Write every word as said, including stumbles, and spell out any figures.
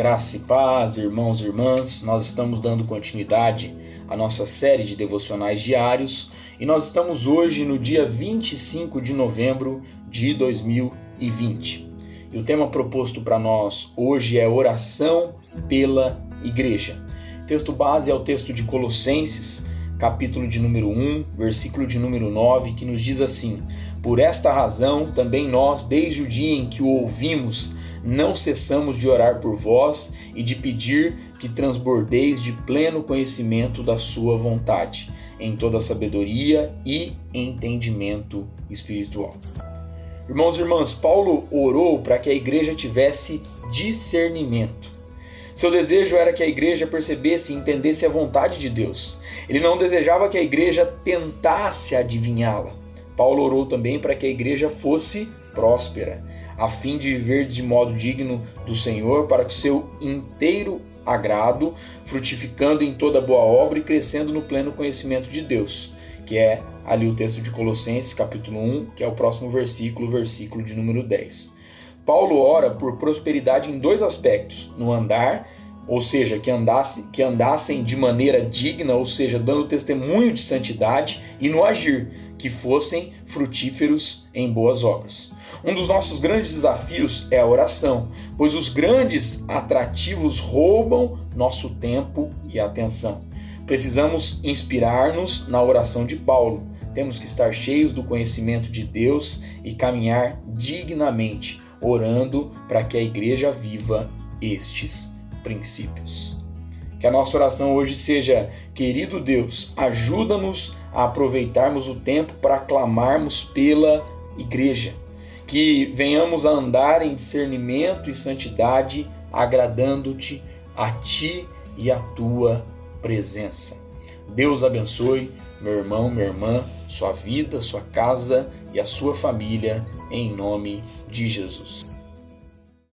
Graça e paz, irmãos e irmãs, nós estamos dando continuidade à nossa série de devocionais diários e nós estamos hoje no dia vinte e cinco de novembro de dois mil e vinte. E o tema proposto para nós hoje é oração pela igreja. O texto base é o texto de Colossenses, capítulo de número um, versículo de número nove, que nos diz assim: por esta razão também nós, desde o dia em que o ouvimos, não cessamos de orar por vós e de pedir que transbordeis de pleno conhecimento da sua vontade, em toda sabedoria e entendimento espiritual. Irmãos e irmãs, Paulo orou para que a igreja tivesse discernimento. Seu desejo era que a igreja percebesse e entendesse a vontade de Deus. Ele não desejava que a igreja tentasse adivinhá-la. Paulo orou também para que a igreja fosse próspera, a fim de viver de modo digno do Senhor, para que o seu inteiro agrado, frutificando em toda boa obra e crescendo no pleno conhecimento de Deus, que é ali o texto de Colossenses, capítulo um, que é o próximo versículo, versículo de número dez. Paulo ora por prosperidade em dois aspectos: no andar, ou seja, que, andasse, que andassem de maneira digna, ou seja, dando testemunho de santidade, e no agir, que fossem frutíferos em boas obras. Um dos nossos grandes desafios é a oração, pois os grandes atrativos roubam nosso tempo e atenção. Precisamos inspirar-nos na oração de Paulo. Temos que estar cheios do conhecimento de Deus e caminhar dignamente, orando para que a igreja viva estes princípios. Que a nossa oração hoje seja: querido Deus, ajuda-nos a aproveitarmos o tempo para clamarmos pela igreja, que venhamos a andar em discernimento e santidade, agradando-te, a ti e a tua presença. Deus abençoe, meu irmão, minha irmã, sua vida, sua casa e a sua família, em nome de Jesus.